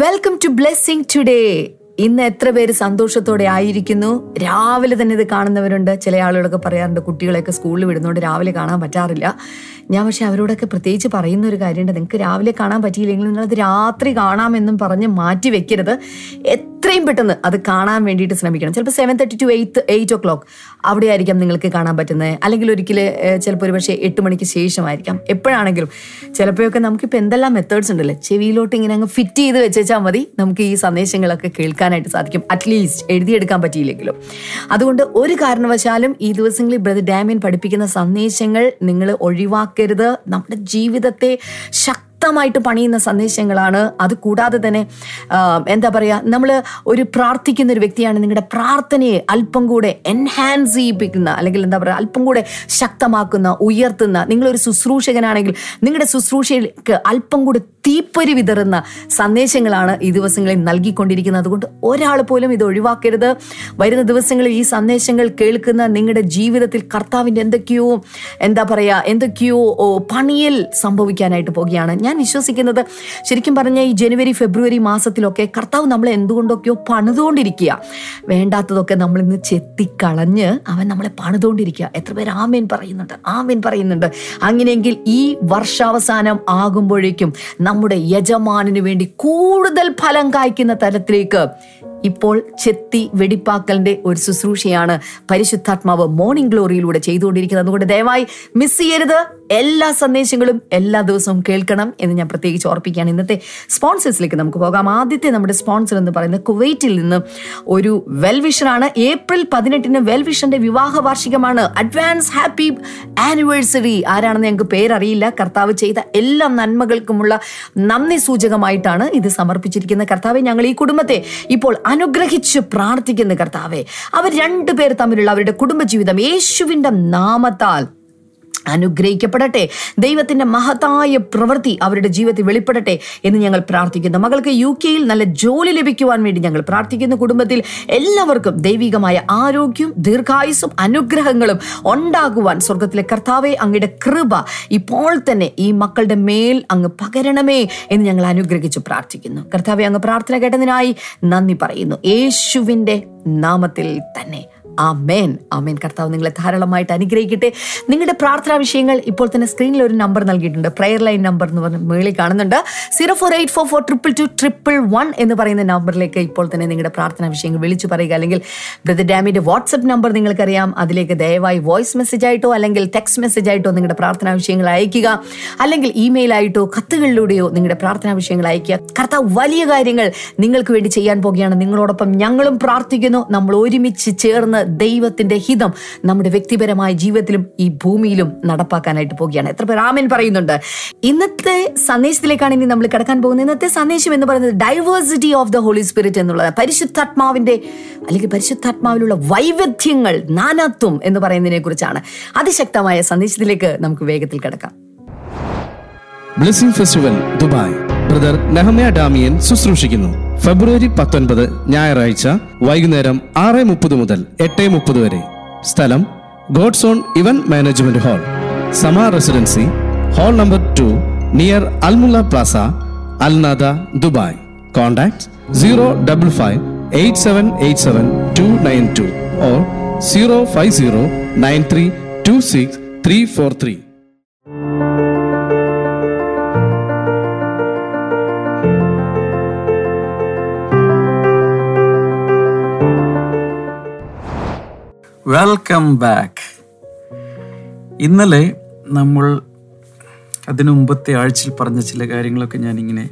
Welcome to blessing today. ഇന്ന് എത്ര പേര് സന്തോഷത്തോടെ ആയിരിക്കുന്നു? രാവിലെ തന്നെ ഇത് കാണുന്നവരുണ്ട്. ചില ആളുകളൊക്കെ പറയാറുണ്ട് കുട്ടികളെയൊക്കെ സ്കൂളിൽ വിടുന്നതുകൊണ്ട് രാവിലെ കാണാൻ പറ്റാറില്ല. ഞാൻ പക്ഷെ അവരോടൊക്കെ പ്രത്യേകിച്ച് പറയുന്നൊരു കാര്യമുണ്ട്, നിങ്ങൾക്ക് രാവിലെ കാണാൻ പറ്റിയില്ലെങ്കിൽ നിങ്ങളത് രാത്രി കാണാമെന്നും പറഞ്ഞ് മാറ്റി വെക്കരുത്. എത്രയും പെട്ടെന്ന് അത് കാണാൻ വേണ്ടിയിട്ട് ശ്രമിക്കണം. ചിലപ്പോൾ 7:30 to 8 o'clock അവിടെ ആയിരിക്കാം നിങ്ങൾക്ക് കാണാൻ പറ്റുന്നത്, അല്ലെങ്കിൽ ഒരിക്കൽ ചിലപ്പോൾ ഒരു പക്ഷേ 8 മണിക്ക് ശേഷമായിരിക്കാം. എപ്പോഴാണെങ്കിലും ചിലപ്പോഴൊക്കെ നമുക്കിപ്പോൾ എന്തെല്ലാം മെത്തേഡ്സ് ഉണ്ടല്ലേ, ചെവിയിലോട്ട് ഇങ്ങനെ അങ്ങ് ഫിറ്റ് ചെയ്ത് വെച്ചാൽ മതി, നമുക്ക് ഈ സന്ദേശങ്ങളൊക്കെ കേൾക്കാനായിട്ട് സാധിക്കും, അറ്റ്ലീസ്റ്റ് എഴുതിയെടുക്കാൻ പറ്റിയില്ലെങ്കിലും. അതുകൊണ്ട് ഒരു കാരണവശാലും ഈ ദിവസങ്ങളിൽ ബ്രദർ ഡാമിയൻ പഠിപ്പിക്കുന്ന സന്ദേശങ്ങൾ നിങ്ങൾ ഒഴിവാക്കുക രുത്. നമ്മുടെ ജീവിതത്തെ ശക്തമായിട്ട് പണിയുന്ന സന്ദേശങ്ങളാണ്. അതുകൂടാതെ തന്നെ എന്താ പറയുക, നമ്മൾ ഒരു പ്രാർത്ഥിക്കുന്ന ഒരു വ്യക്തിയാണ്, നിങ്ങളുടെ പ്രാർത്ഥനയെ അല്പം കൂടെ എൻഹാൻസ് ചെയ്യിപ്പിക്കുന്ന, അല്ലെങ്കിൽ എന്താ പറയുക, അല്പം കൂടെ ശക്തമാക്കുന്ന, ഉയർത്തുന്ന. നിങ്ങളൊരു ശുശ്രൂഷകനാണെങ്കിൽ നിങ്ങളുടെ ശുശ്രൂഷയ്ക്ക് അല്പം കൂടെ തീപ്പൊരി വിതറുന്ന സന്ദേശങ്ങളാണ് ഈ ദിവസങ്ങളിൽ നൽകിക്കൊണ്ടിരിക്കുന്നത്. അതുകൊണ്ട് ഒരാൾ പോലും ഇത് ഒഴിവാക്കരുത്. വരുന്ന ദിവസങ്ങളിൽ ഈ സന്ദേശങ്ങൾ കേൾക്കുന്ന നിങ്ങളുടെ ജീവിതത്തിൽ കർത്താവിൻ്റെ എന്തൊക്കെയോ പണിയൽ സംഭവിക്കാനായിട്ട് പോകുകയാണ് ഞാൻ വിശ്വസിക്കുന്നത്. ശരിക്കും പറഞ്ഞാൽ ഈ ജനുവരി ഫെബ്രുവരി മാസത്തിലൊക്കെ കർത്താവ് നമ്മളെ എന്തുകൊണ്ടൊക്കെയോ പണിതുകൊണ്ടിരിക്കുക, വേണ്ടാത്തതൊക്കെ നമ്മളിന്ന് ചെത്തിക്കളഞ്ഞ് അവൻ നമ്മളെ പണിതുകൊണ്ടിരിക്കുക. എത്ര പേര് ആമേൻ പറയുന്നുണ്ട്? അങ്ങനെയെങ്കിൽ ഈ വർഷാവസാനം ആകുമ്പോഴേക്കും നമ്മുടെ യജമാനു വേണ്ടി കൂടുതൽ ഫലം കായ്ക്കുന്ന തരത്തിലേക്ക് ഇപ്പോൾ ചെത്തി വെടിപ്പാക്കലിന്റെ ഒരു ശുശ്രൂഷയാണ് പരിശുദ്ധാത്മാവ് മോർണിംഗ് ഗ്ലോറിയിലൂടെ ചെയ്തുകൊണ്ടിരിക്കുന്നത്. അതുകൊണ്ട് ദയവായി മിസ് ചെയ്യരുത്. എല്ലാ സന്ദേശങ്ങളും എല്ലാ ദിവസവും കേൾക്കണം എന്ന് ഞാൻ പ്രത്യേകിച്ച് ഓർപ്പിക്കുകയാണ്. ഇന്നത്തെ സ്പോൺസേഴ്സിലേക്ക് നമുക്ക് പോകാം. ആദ്യത്തെ നമ്മുടെ സ്പോൺസർ എന്ന് പറയുന്നത് കുവൈറ്റിൽ നിന്ന് ഒരു വെൽവിഷറാണ്. ഏപ്രിൽ 18 വെൽവിഷന്റെ വിവാഹ വാർഷികമാണ്. Advance happy anniversary. ആരാണെന്ന് ഞങ്ങൾക്ക് പേരറിയില്ല. കർത്താവ് ചെയ്ത എല്ലാ നന്മകൾക്കുമുള്ള നന്ദി സൂചകമായിട്ടാണ് ഇത് സമർപ്പിച്ചിരിക്കുന്ന. കർത്താവെ, ഞങ്ങൾ ഈ കുടുംബത്തെ ഇപ്പോൾ അനുഗ്രഹിച്ച് പ്രാർത്ഥിക്കുന്ന കർത്താവെ, അവർ 2 പേർ തമ്മിലുള്ള അവരുടെ കുടുംബജീവിതം യേശുവിൻ്റെ നാമത്താൽ അനുഗ്രഹിക്കപ്പെടട്ടെ. ദൈവത്തിൻ്റെ മഹത്തായ പ്രവൃത്തി അവരുടെ ജീവിതത്തിൽ വെളിപ്പെടട്ടെ എന്ന് ഞങ്ങൾ പ്രാർത്ഥിക്കുന്നു. മകൾക്ക് UK നല്ല ജോലി ലഭിക്കുവാൻ വേണ്ടി ഞങ്ങൾ പ്രാർത്ഥിക്കുന്നു. കുടുംബത്തിൽ എല്ലാവർക്കും ദൈവികമായ ആരോഗ്യവും ദീർഘായുസ്സും അനുഗ്രഹങ്ങളും ഉണ്ടാകുവാൻ സ്വർഗത്തിലെ കർത്താവെ, അങ്ങയുടെ കൃപ ഇപ്പോൾ തന്നെ ഈ മക്കളുടെ മേൽ അങ്ങ് പകരണമേ എന്ന് ഞങ്ങൾ അനുഗ്രഹിച്ച് പ്രാർത്ഥിക്കുന്നു. കർത്താവെ, അങ്ങ് പ്രാർത്ഥന കേട്ടതിനായി നന്ദി പറയുന്നു, യേശുവിൻ്റെ നാമത്തിൽ തന്നെ. ആമേൻ, ആമേൻ. കർത്താവ് നിങ്ങളെ ധാരാളമായിട്ട് അനുഗ്രഹിക്കട്ടെ. നിങ്ങളുടെ പ്രാർത്ഥനാ വിഷയങ്ങൾ ഇപ്പോൾ തന്നെ സ്ക്രീനിൽ ഒരു നമ്പർ നൽകിയിട്ടുണ്ട്. പ്രെയർ ലൈൻ നമ്പർ എന്ന് പറഞ്ഞ് മുകളിൽ കാണുന്നുണ്ട്. 0484422211 എന്ന് പറയുന്ന നമ്പറിലേക്ക് ഇപ്പോൾ തന്നെ നിങ്ങളുടെ പ്രാർത്ഥനാ വിഷയങ്ങൾ വിളിച്ചു പറയുക. അല്ലെങ്കിൽ ബ്രദർ ഡാമിയുടെ വാട്സപ്പ് നമ്പർ നിങ്ങൾക്കറിയാം, അതിലേക്ക് ദയവായി വോയിസ് മെസ്സേജായിട്ടോ അല്ലെങ്കിൽ ടെക്സ്റ്റ് മെസ്സേജായിട്ടോ നിങ്ങളുടെ പ്രാർത്ഥനാ വിഷയങ്ങൾ അയക്കുക. അല്ലെങ്കിൽ ഇമെയിലായിട്ടോ കത്തുകളിലൂടെയോ നിങ്ങളുടെ പ്രാർത്ഥനാ വിഷയങ്ങൾ അയക്കുക. കർത്താവ് വലിയ കാര്യങ്ങൾ നിങ്ങൾക്ക് വേണ്ടി ചെയ്യാൻ പോകുകയാണ്. നിങ്ങളോടൊപ്പം ഞങ്ങളും പ്രാർത്ഥിക്കുന്നു. നമ്മൾ ഒരുമിച്ച് ചേർന്ന് ദൈവത്തിന്റെ ഹിതം നമ്മുടെ വ്യക്തിപരമായ ജീവിതത്തിലും ഈ ഭൂമിയിലും നടപ്പാക്കാനായിട്ട് പോകുകയാണ്. എത്ര പേർ ആമേൻ പറയുന്നുണ്ട്? ഇന്നത്തെ സന്ദേശത്തിലേക്കാണ് ഇനി നമ്മൾ കടക്കാൻ പോകുന്നത്. ഇന്നത്തെ സന്ദേശം എന്ന് പറയുന്നത് diversity of the Holy Spirit എന്നുള്ളത്, പരിശുദ്ധാത്മാവിന്റെ അല്ലെങ്കിൽ പരിശുദ്ധാത്മാവിലുള്ള വൈവിധ്യങ്ങൾ, നാനാത്വം എന്ന് പറയുന്നതിനെ കുറിച്ചാണ്. അതിശക്തമായ സന്ദേശത്തിലേക്ക് നമുക്ക് വേഗത്തിൽ കടക്കാം. Blessing festival Dubai brother Damian ശുശ്രൂഷിക്കുന്നു. ഫെബ്രുവരി 19 ഞായറാഴ്ച വൈകുന്നേരം 6:30 മുതൽ 8:30 വരെ. സ്ഥലം God's zone event management hall, Sama residency hall number 2, near Al Mulla Plaza, Al Nahda, Dubai. Contact 055 8787 292 or 0509326 343. Welcome back. ഇന്നലെ നമ്മൾ അതിനു മുമ്പത്തെ ആഴ്ചയിൽ പറഞ്ഞ ചില കാര്യങ്ങളൊക്കെ ഞാനിങ്ങനെ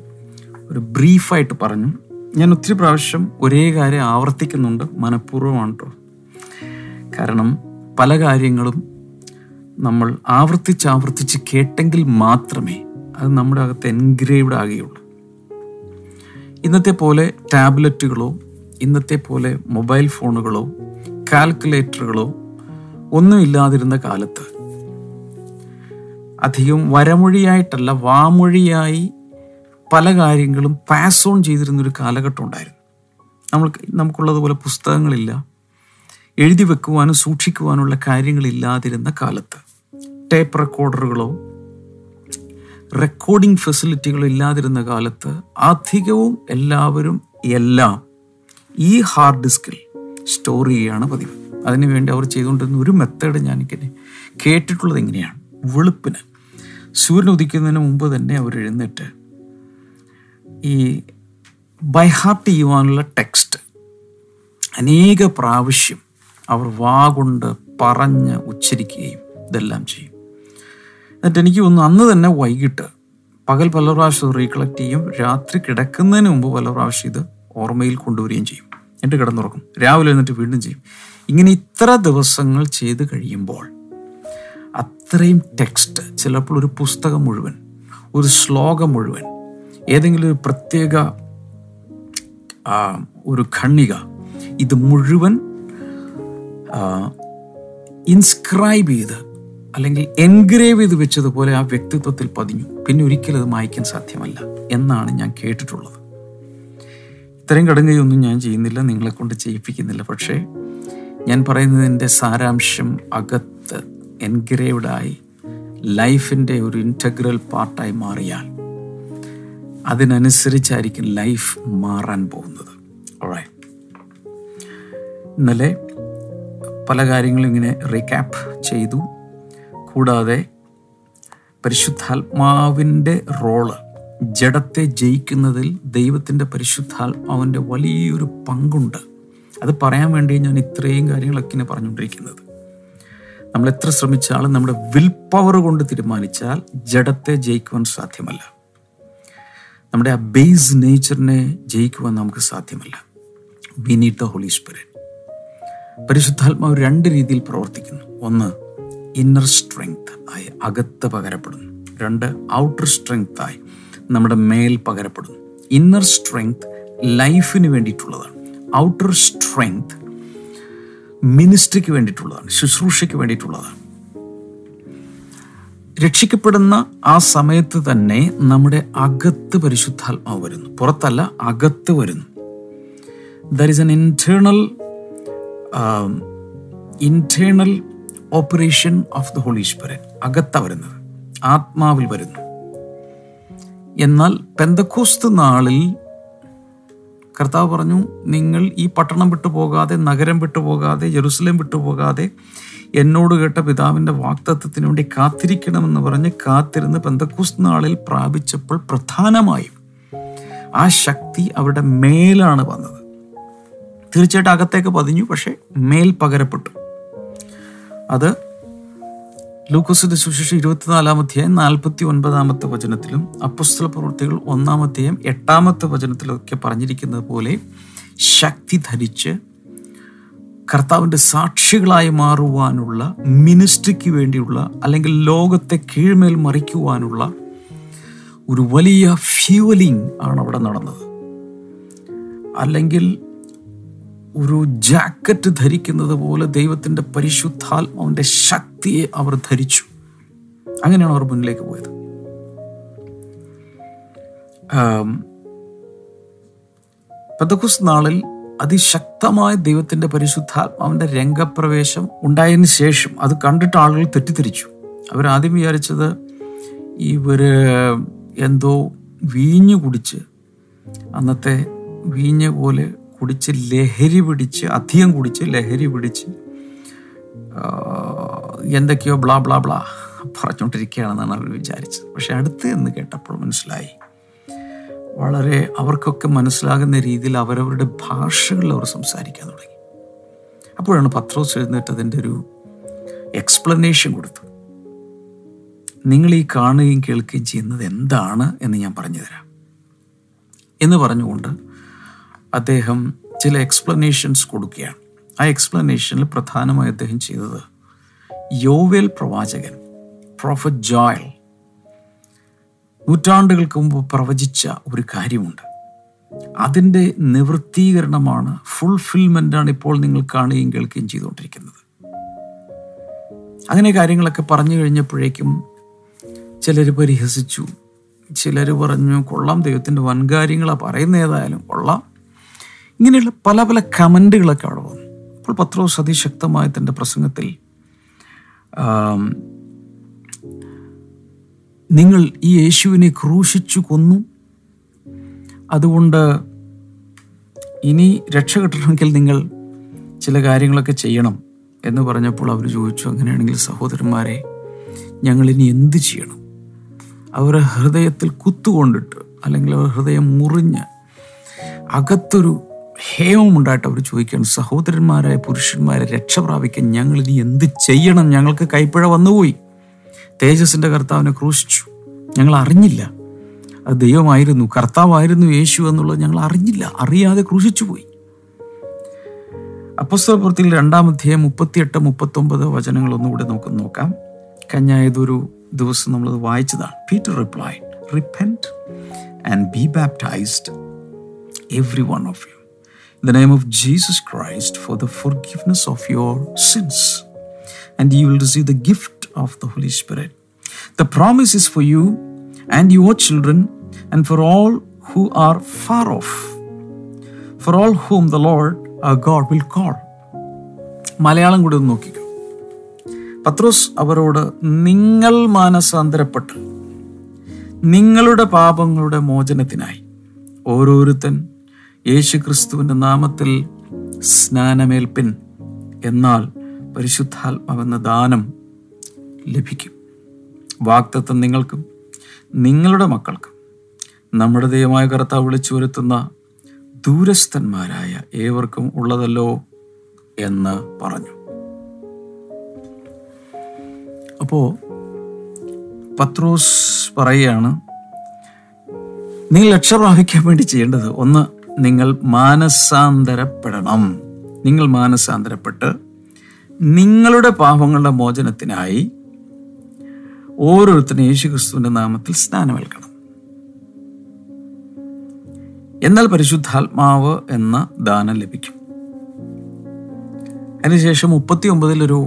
ഒരു ബ്രീഫായിട്ട് പറഞ്ഞു. ഞാൻ ഒത്തിരി പ്രാവശ്യം ഒരേ കാര്യം ആവർത്തിക്കുന്നുണ്ട്, മനഃപൂർവ്വമാണ് കേട്ടോ. കാരണം പല കാര്യങ്ങളും നമ്മൾ ആവർത്തിച്ച് കേട്ടെങ്കിൽ മാത്രമേ അത് നമ്മുടെ അകത്ത് എൻഗ്രേവ്ഡ് ആകുകയുള്ളൂ. ഇന്നത്തെ പോലെ ടാബ്ലറ്റുകളോ ഇന്നത്തെ പോലെ മൊബൈൽ ഫോണുകളോ കാൽക്കുലേറ്ററുകളോ ഒന്നും ഇല്ലാതിരുന്ന കാലത്ത് അധികം വരമൊഴിയായിട്ടല്ല വാമൊഴിയായി പല കാര്യങ്ങളും പാസ് ഓൺ ചെയ്തിരുന്നൊരു കാലഘട്ടം ഉണ്ടായിരുന്നു. നമുക്കുള്ളതുപോലെ പുസ്തകങ്ങളില്ല, എഴുതി വെക്കുവാനും സൂക്ഷിക്കുവാനുള്ള കാര്യങ്ങളില്ലാതിരുന്ന കാലത്ത് ടേപ്പ് റെക്കോർഡറുകളോ റെക്കോർഡിംഗ് ഫെസിലിറ്റികൾ ഇല്ലാതിരുന്ന കാലത്ത് അധികവും എല്ലാവരും എല്ലാം ഈ ഹാർഡ് ഡിസ്കിൽ സ്റ്റോർ ചെയ്യുകയാണ് പതിവ്. അതിനുവേണ്ടി അവർ ചെയ്തുകൊണ്ടിരുന്ന ഒരു മെത്തേഡ് ഞാൻ ഇങ്ങനെ കേട്ടിട്ടുള്ളത് എങ്ങനെയാണ്, വെളുപ്പിന് സൂര്യൻ ഉദിക്കുന്നതിന് മുമ്പ് തന്നെ അവർ എഴുന്നേറ്റ് ഈ ബൈ ഹാർട്ട് ചെയ്യുവാനുള്ള ടെക്സ്റ്റ് അനേക പ്രാവശ്യം അവർ വാഗുണ്ട് പറഞ്ഞ് ഉച്ചരിക്കുകയും ഇതെല്ലാം ചെയ്യും. എന്നിട്ട് എനിക്ക് തോന്നുന്നു അന്ന് തന്നെ വൈകിട്ട് പകൽ പല പ്രാവശ്യം റീകളക്ട് ചെയ്യും, രാത്രി കിടക്കുന്നതിന് മുമ്പ് പല പ്രാവശ്യം ഇത് ഓർമ്മയിൽ കൊണ്ടുവരികയും ചെയ്യും, എന്നിട്ട് കിടന്നുറക്കും, രാവിലെ എഴുന്നേറ്റ് വീണ്ടും ചെയ്യും. ഇങ്ങനെ ഇത്ര ദിവസങ്ങൾ ചെയ്ത് കഴിയുമ്പോൾ അത്രയും ടെക്സ്റ്റ്, ചിലപ്പോൾ ഒരു പുസ്തകം മുഴുവൻ, ഒരു ശ്ലോകം മുഴുവൻ, ഏതെങ്കിലും ഒരു പ്രത്യേക ഒരു ഖണ്ഡിക, ഇത് മുഴുവൻ ഇൻസ്ക്രൈബ് ചെയ്ത് അല്ലെങ്കിൽ എൻഗ്രേവ് ചെയ്ത് വെച്ചതുപോലെ ആ വ്യക്തിത്വത്തിൽ പതിഞ്ഞു. പിന്നെ ഒരിക്കലും അത് മായ്ക്കാൻ സാധ്യമല്ല എന്നാണ് ഞാൻ കേട്ടിട്ടുള്ളത്. ഇത്രയും കടങ്ങയൊന്നും ഞാൻ ചെയ്യുന്നില്ല, നിങ്ങളെ കൊണ്ട് ചെയ്യിപ്പിക്കുന്നില്ല. പക്ഷേ ഞാൻ പറയുന്നതിൻ്റെ സാരാംശം അകത്ത് എൻഗ്രേവ്ഡായി ലൈഫിൻ്റെ ഒരു ഇൻറ്റഗ്രൽ പാർട്ടായി മാറിയാൽ അതിനനുസരിച്ചായിരിക്കും ലൈഫ് മാറാൻ പോകുന്നത്. ഓൾറൈറ്റ്, ഇന്നലെ പല കാര്യങ്ങളും ഇങ്ങനെ റീക്യാപ്പ് ചെയ്തു. കൂടാതെ പരിശുദ്ധാത്മാവിൻ്റെ റോള്, ജഡത്തെ ജയിക്കുന്നതിൽ ദൈവത്തിൻ്റെ പരിശുദ്ധാത്മാവിൻ്റെ വലിയൊരു പങ്കുണ്ട്. അത് പറയാൻ വേണ്ടി ഞാൻ ഇത്രയും കാര്യങ്ങളൊക്കെ ഇങ്ങനെ പറഞ്ഞുകൊണ്ടിരിക്കുന്നത്. നമ്മൾ എത്ര ശ്രമിച്ചാലും നമ്മുടെ വിൽ പവർ കൊണ്ട് തീരുമാനിച്ചാൽ ജഡത്തെ ജയിക്കുവാൻ സാധ്യമല്ല, നമ്മുടെ ആ ബേസ് നേച്ചറിനെ ജയിക്കുവാൻ നമുക്ക് സാധ്യമല്ല. We need the Holy Spirit. പരിശുദ്ധാത്മാവ് രണ്ട് രീതിയിൽ പ്രവർത്തിക്കുന്നു. ഒന്ന്, ഇന്നർ സ്ട്രെങ്ത് ആയി അകത്ത് പകരപ്പെടുന്നു. രണ്ട്, ഔട്ടർ സ്ട്രെങ്ത് ആയി നമ്മുടെ മേൽ പകരപ്പെടുന്നു. ഇന്നർ സ്ട്രെങ്ത് ലൈഫിന് വേണ്ടിയിട്ടുള്ളതാണ്, ഔട്ടർ സ്ട്രെങ്ത് മിനിസ്ട്രിക്ക് വേണ്ടിയിട്ടുള്ളതാണ്, ശുശ്രൂഷയ്ക്ക് വേണ്ടിയിട്ടുള്ളതാണ്. രക്ഷിക്കപ്പെടുന്ന ആ സമയത്ത് തന്നെ നമ്മുടെ അകത്ത് പരിശുദ്ധാത്മാവ് വരുന്നു, പുറത്തല്ല, അകത്ത് വരുന്നു. There is an internal operation of the Holy Spirit. അകത്ത വരുന്നത് ആത്മാവിൽ വരുന്നു. എന്നാൽ പെന്തക്കോസ്ത് നാളിൽ കർത്താവ് പറഞ്ഞു, നിങ്ങൾ ഈ പട്ടണം വിട്ടുപോകാതെ, നഗരം വിട്ടുപോകാതെ, ജെറുസലേം വിട്ടുപോകാതെ എന്നോട് കേട്ട പിതാവിൻ്റെ വാഗ്ദത്തത്തിന് വേണ്ടി കാത്തിരിക്കണമെന്ന് പറഞ്ഞ് കാത്തിരുന്ന് പെന്തക്കോസ്ത് നാളിൽ പ്രാപിച്ചപ്പോൾ പ്രധാനമായും ആ ശക്തി അവരുടെ മേലാണ് വന്നത്. തീർച്ചയായിട്ടും അകത്തേക്ക് പതിഞ്ഞു, പക്ഷേ മേൽ പകരപ്പെട്ടു. അത് ലൂക്കോസിന്റെ സുവിശേഷം 24-ാമധ്യായം 49-ാമത്തെ വചനത്തിലും അപ്പോസ്തല പ്രവൃത്തികൾ 1-ാമധ്യായം 8-ാമത്തെ വചനത്തിലൊക്കെ പറഞ്ഞിരിക്കുന്നത് പോലെ ശക്തി ധരിച്ച് കർത്താവിൻ്റെ സാക്ഷികളായി മാറുവാനുള്ള, മിനിസ്ട്രിക്ക് വേണ്ടിയുള്ള, അല്ലെങ്കിൽ ലോകത്തെ കീഴ്മേൽ മറിക്കുവാനുള്ള ഒരു വലിയ ഫ്യൂവലിംഗ് ആണ് അവിടെ നടന്നത്. അല്ലെങ്കിൽ ഒരു ജാക്കറ്റ് ധരിക്കുന്നത് പോലെ ദൈവത്തിൻ്റെ പരിശുദ്ധാത്മാവിൻ്റെ ശക്തിയെ അവർ ധരിച്ചു. അങ്ങനെയാണ് അവർ മുന്നിലേക്ക് പോയത്. പെന്തക്കോസ്ത് നാളിൽ അതിശക്തമായ ദൈവത്തിൻ്റെ പരിശുദ്ധാത്മാവിൻ്റെ രംഗപ്രവേശം ഉണ്ടായതിനു ശേഷം അത് കണ്ടിട്ട് ആളുകൾ തെറ്റിദ്ധരിച്ചു. അവരാദ്യം വിചാരിച്ചത് ഇവര് എന്തോ വീഞ്ഞു കുടിച്ച്, അന്നത്തെ വീഞ്ഞ് പോലെ കുടിച്ച് ലഹരി പിടിച്ച്, അധികം കുടിച്ച് ലഹരി പിടിച്ച് എന്തൊക്കെയോ ബ്ലാ ബ്ലാ ബ്ലാ പറഞ്ഞുകൊണ്ടിരിക്കുകയാണെന്നാണ് അവർ വിചാരിച്ചത്. പക്ഷെ അടുത്ത് എന്ന് കേട്ടപ്പോൾ മനസ്സിലായി, വളരെ അവർക്കൊക്കെ മനസ്സിലാകുന്ന രീതിയിൽ അവരവരുടെ ഭാഷകളിൽ അവർ സംസാരിക്കാൻ തുടങ്ങി. അപ്പോഴാണ് പത്രോസ് എഴുന്നേറ്റ് അതിൻ്റെ ഒരു എക്സ്പ്ലനേഷൻ കൊടുത്തു. നിങ്ങൾ ഈ കാണുകയും കേൾക്കുകയും ചെയ്യുന്നത് എന്താണ് എന്ന് ഞാൻ പറഞ്ഞു തരാം എന്ന് പറഞ്ഞുകൊണ്ട് അദ്ദേഹം ചില എക്സ്പ്ലനേഷൻസ് കൊടുക്കുകയാണ്. ആ എക്സ്പ്ലനേഷനിൽ പ്രധാനമായി അദ്ദേഹം ചെയ്തത്, യോവേൽ പ്രവാചകൻ, പ്രൊഫറ്റ് ജോയൽ, നൂറ്റാണ്ടുകൾക്ക് മുമ്പ് പ്രവചിച്ച ഒരു കാര്യമുണ്ട്. അതിൻ്റെ നിവൃത്തീകരണമാണ്, ഫുൾഫിൽമെൻ്റാണ് ഇപ്പോൾ നിങ്ങൾ കാണുകയും കേൾക്കുകയും ചെയ്തുകൊണ്ടിരിക്കുന്നത്. അങ്ങനെ കാര്യങ്ങളൊക്കെ പറഞ്ഞു കഴിഞ്ഞപ്പോഴേക്കും ചിലർ പരിഹസിച്ചു, ചിലർ പറഞ്ഞു കൊള്ളാം, ദൈവത്തിൻ്റെ വൻകാര്യങ്ങളാണ് പറയുന്ന, ഏതായാലും കൊള്ളാം. ഇങ്ങനെയുള്ള പല പല കമൻറ്റുകളൊക്കെ അവിടെ വന്നു. അപ്പോൾ പത്രോസ് അതിശക്തമായ തൻ്റെ പ്രസംഗത്തിൽ നിങ്ങൾ ഈ യേശുവിനെ ക്രൂശിച്ചു കൊന്നു, അതുകൊണ്ട് ഇനി രക്ഷ കിട്ടണമെങ്കിൽ നിങ്ങൾ ചില കാര്യങ്ങളൊക്കെ ചെയ്യണം എന്ന് പറഞ്ഞപ്പോൾ അവർ ചോദിച്ചു, അങ്ങനെയാണെങ്കിൽ സഹോദരന്മാരെ ഞങ്ങളിനി എന്ത് ചെയ്യണം? അവരുടെ ഹൃദയത്തിൽ കുത്തുകൊണ്ടിട്ട് അല്ലെങ്കിൽ അവർ ഹൃദയം മുറിഞ്ഞ് അകത്തൊരു ഹേയമുണ്ടായിട്ട് അവർ ചോദിക്കുകയാണ്, സഹോദരന്മാരായ പുരുഷന്മാരെ രക്ഷ പ്രാപിക്കാൻ ഞങ്ങളിനി എന്ത് ചെയ്യണം? ഞങ്ങൾക്ക് കൈപ്പിഴ വന്നുപോയി. തേജസ്സിൻ്റെ കർത്താവിനെ ക്രൂശിച്ചു, ഞങ്ങൾ അറിഞ്ഞില്ല. അത് ദൈവമായിരുന്നു, കർത്താവായിരുന്നു യേശു എന്നുള്ളത് ഞങ്ങൾ അറിഞ്ഞില്ല, അറിയാതെ ക്രൂശിച്ചു പോയി. അപ്പോസ്തലപ്രവൃത്തിയിൽ 2:38-39 വചനങ്ങളൊന്നുകൂടെ നമുക്ക് നോക്കാം. കഴിഞ്ഞതൊരു ദിവസം നമ്മളത് വായിച്ചതാണ്. Peter replied, repent and be baptised every one of you in the name of Jesus Christ for the forgiveness of your sins and you will receive the gift of the Holy Spirit. The promise is for you and your children and for all who are far off, for all whom the Lord our God will call. Malayalam കൂടി ഒന്ന് നോക്കിക്കോ. പത്രോസ് അവരോട് നിങ്ങൾ മാനസാന്തരപ്പെട്ട് നിങ്ങളുടെ പാപങ്ങളുടെ മോചനത്തിനായി ഓരോരുത്തൻ യേശുക്രിസ്തുവിൻ്റെ നാമത്തിൽ സ്നാനമേൽപ്പിൻ, എന്നാൽ പരിശുദ്ധാത്മാവെന്ന ദാനം ലഭിക്കും. വാഗ്ദത്തം നിങ്ങൾക്കും നിങ്ങളുടെ മക്കൾക്ക് നമ്മുടെ ദൈവമായ കർത്താവ് വിളിച്ചു വരുത്തുന്ന ദൂരസ്ഥന്മാരായ ഏവർക്കും ഉള്ളതല്ലോ എന്ന് പറഞ്ഞു. അപ്പോൾ പത്രോസ് പറയുകയാണ്, നിങ്ങൾ രക്ഷ പ്രാപിക്കാൻ വേണ്ടി ചെയ്യേണ്ടത് ഒന്ന്, നിങ്ങൾ മാനസാന്തരപ്പെടണം. നിങ്ങൾ മാനസാന്തരപ്പെട്ട് നിങ്ങളുടെ പാപങ്ങളുടെ മോചനത്തിനായി ഓരോരുത്തരും യേശുക്രിസ്തുവിന്റെ നാമത്തിൽ സ്നാനമേൽക്കണം, എന്നാൽ പരിശുദ്ധാത്മാവ് എന്ന ദാനം ലഭിക്കും. അതിനുശേഷം 39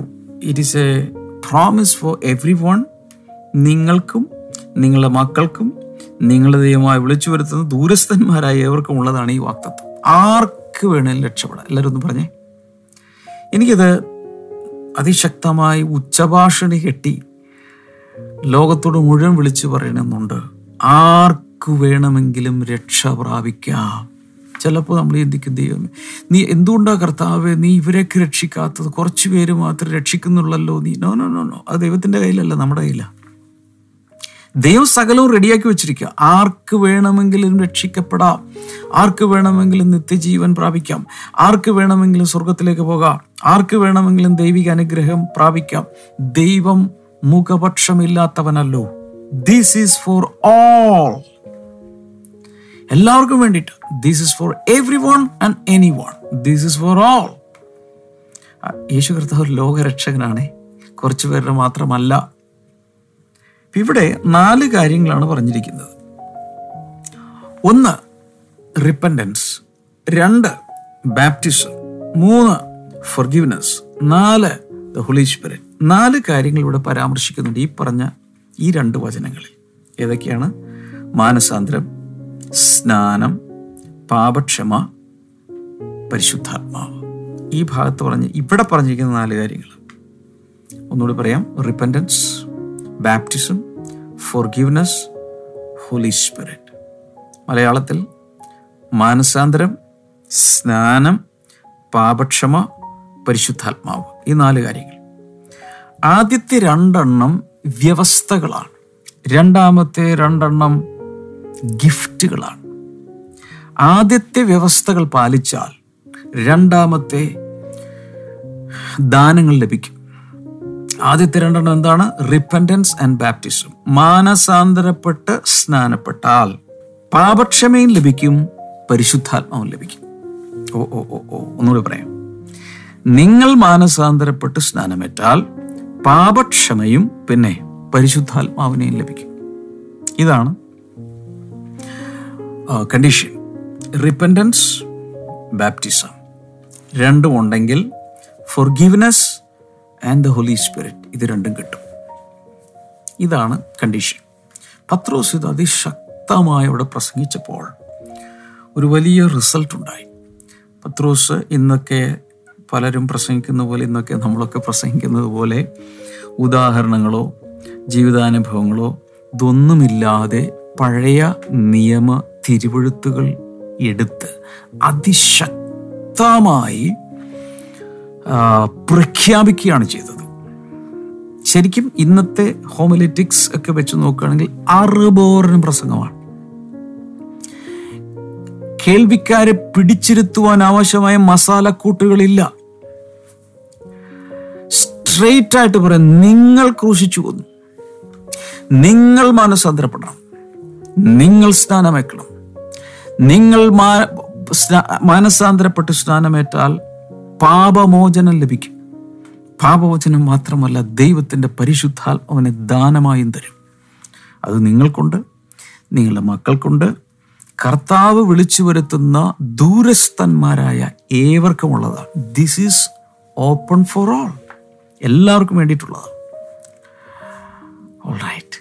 it is a promise for every one, നിങ്ങൾക്കും നിങ്ങളുടെ മക്കൾക്കും നിങ്ങളുടെ ദൈവമായി വിളിച്ചു വരുത്തുന്ന ദൂരസ്ഥന്മാരായ ഏവർക്കും ഉള്ളതാണ് ഈ വാഗ്ദത്തം. ആർക്ക് വേണേലും രക്ഷപ്പെടാം. എല്ലാവരും ഒന്ന് പറഞ്ഞേ. എനിക്കിത് അതിശക്തമായി ഉച്ചഭാഷണി കെട്ടി ലോകത്തോട് മുഴുവൻ വിളിച്ചു പറയണമെന്നുണ്ട്. ആർക്കു വേണമെങ്കിലും രക്ഷ പ്രാപിക്കാം. ചിലപ്പോൾ നമ്മൾ ചിന്തിക്കും, ദൈവമേ നീ എന്തുകൊണ്ടാണ് കർത്താവേ നീ ഇവരെയൊക്കെ രക്ഷിക്കാത്തത്, കുറച്ച് പേര് മാത്രം രക്ഷിക്കുന്നുള്ളല്ലോ നീ. നോ നോ നോ നോ, അത് ദൈവത്തിൻ്റെ കയ്യിലല്ല, നമ്മുടെ കയ്യിലാണ്. ദൈവം സകലവും റെഡിയാക്കി വെച്ചിരിക്കുക. ആർക്ക് വേണമെങ്കിലും രക്ഷിക്കപ്പെടാം, ആർക്ക് വേണമെങ്കിലും നിത്യജീവൻ പ്രാപിക്കാം, ആർക്ക് വേണമെങ്കിലും സ്വർഗത്തിലേക്ക് പോകാം, ആർക്ക് വേണമെങ്കിലും ദൈവിക അനുഗ്രഹം പ്രാപിക്കാം. ദൈവം മുഖപക്ഷമില്ലാത്തവനല്ലോ. ദിസ് ഈസ് ഫോർ ഓൾ, എല്ലാവർക്കും വേണ്ടിയിട്ട്. This is for every one and any one, this is for all. യേശു കർത്താവ് ലോകരക്ഷകനാണ്, കുറച്ചു പേരുടെ മാത്രമല്ല. ഇവിടെ 4 കാര്യങ്ങളാണ് പറഞ്ഞിരിക്കുന്നത്. ഒന്ന്, repentance. 2, baptism. 3, forgiveness. 4, the Holy Spirit. 4 കാര്യങ്ങൾ ഇവിടെ പരാമർശിക്കുന്നുണ്ട് ഈ പറഞ്ഞ ഈ 2 വചനങ്ങളിൽ. ഏതൊക്കെയാണ്? മാനസാന്തരം, സ്നാനം, പാപക്ഷമ, പരിശുദ്ധാത്മാവ്. ഈ ഭാഗത്ത് ഇവിടെ പറഞ്ഞിരിക്കുന്ന 4 കാര്യങ്ങൾ ഒന്നുകൂടി പറയാം. Repentance, baptism, forgiveness, Holy Spirit. മലയാളത്തിൽ മാനസാന്തരം, സ്നാനം, പാപക്ഷമ, പരിശുദ്ധാത്മാവ്, ഈ 4 കാര്യങ്ങൾ. ആദ്യത്തെ 2 വ്യവസ്ഥകളാണ്, 2 2 ഗിഫ്റ്റുകളാണ്. ആദ്യത്തെ വ്യവസ്ഥകൾ പാലിച്ചാൽ 2 ദാനങ്ങൾ ലഭിക്കും. ആദ്യത്തെ 2 എന്താണ്? Repentance and baptism. മാനസാന്തരപ്പെട്ട് സ്നാനപ്പെട്ടാൽ പാപക്ഷമയും ലഭിക്കും, പരിശുദ്ധാത്മാവും ലഭിക്കും. ഓ ഓ ഓ ഓ ഒന്നുകൂടി പറയാം. നിങ്ങൾ മാനസാന്തരപ്പെട്ട് സ്നാനമേറ്റാൽ പാപക്ഷമയും പിന്നെ പരിശുദ്ധാത്മാവിനെയും ലഭിക്കും. ഇതാണ് കണ്ടീഷൻ. റിപ്പൻറ്റൻസ്, ബാപ്റ്റിസം 2 ഉണ്ടെങ്കിൽ forgiveness and the Holy Spirit ഇത് 2 കിട്ടും. ഇതാണ് കണ്ടീഷൻ. പത്രോസ് ഇത് അതിശക്തമായി അവിടെ പ്രസംഗിച്ചപ്പോൾ ഒരു വലിയ റിസൾട്ട് ഉണ്ടായി. പത്രോസ് ഇന്നൊക്കെ പലരും പ്രസംഗിക്കുന്ന പോലെ, ഇന്നൊക്കെ നമ്മളൊക്കെ പ്രസംഗിക്കുന്നത് പോലെ ഉദാഹരണങ്ങളോ ജീവിതാനുഭവങ്ങളോ ഇതൊന്നുമില്ലാതെ പഴയ നിയമ തിരുവെഴുത്തുകൾ എടുത്ത് അതിശക്തമായി പ്രഖ്യാപിക്കുകയാണ് ചെയ്തത്. ശരിക്കും ഇന്നത്തെ ഹോമിലെറ്റിക്സ് ഒക്കെ വെച്ച് നോക്കുകയാണെങ്കിൽ 6 ബോറിന് പ്രസംഗമാണ്. കേൾവിക്കാരെ പിടിച്ചിരുത്തുവാൻ ആവശ്യമായ മസാലക്കൂട്ടുകളില്ല. സ്ട്രെയിറ്റ് ആയിട്ട് പറയാം, നിങ്ങൾ ക്രൂശിച്ചു കൊന്നു, നിങ്ങൾ മാനസാന്തരപ്പെടണം, നിങ്ങൾ സ്നാനമേക്കണം, നിങ്ങൾ മാനസാന്തരപ്പെട്ട് സ്നാനമേറ്റാൽ പാപമോചനം ലഭിക്കും. പാപമോചനം മാത്രമല്ല, ദൈവത്തിൻ്റെ പരിശുദ്ധാത്മാവിനെ ദാനമായും തരും. അത് നിങ്ങൾക്കുണ്ട്, നിങ്ങളുടെ മക്കൾക്കുണ്ട്, കർത്താവ് വിളിച്ചു വരുത്തുന്ന ദൂരസ്ഥന്മാരായ ഏവർക്കുമുള്ളതാണ്. This is open for all, എല്ലാവർക്കും വേണ്ടിയിട്ടുള്ളതാണ്. All right.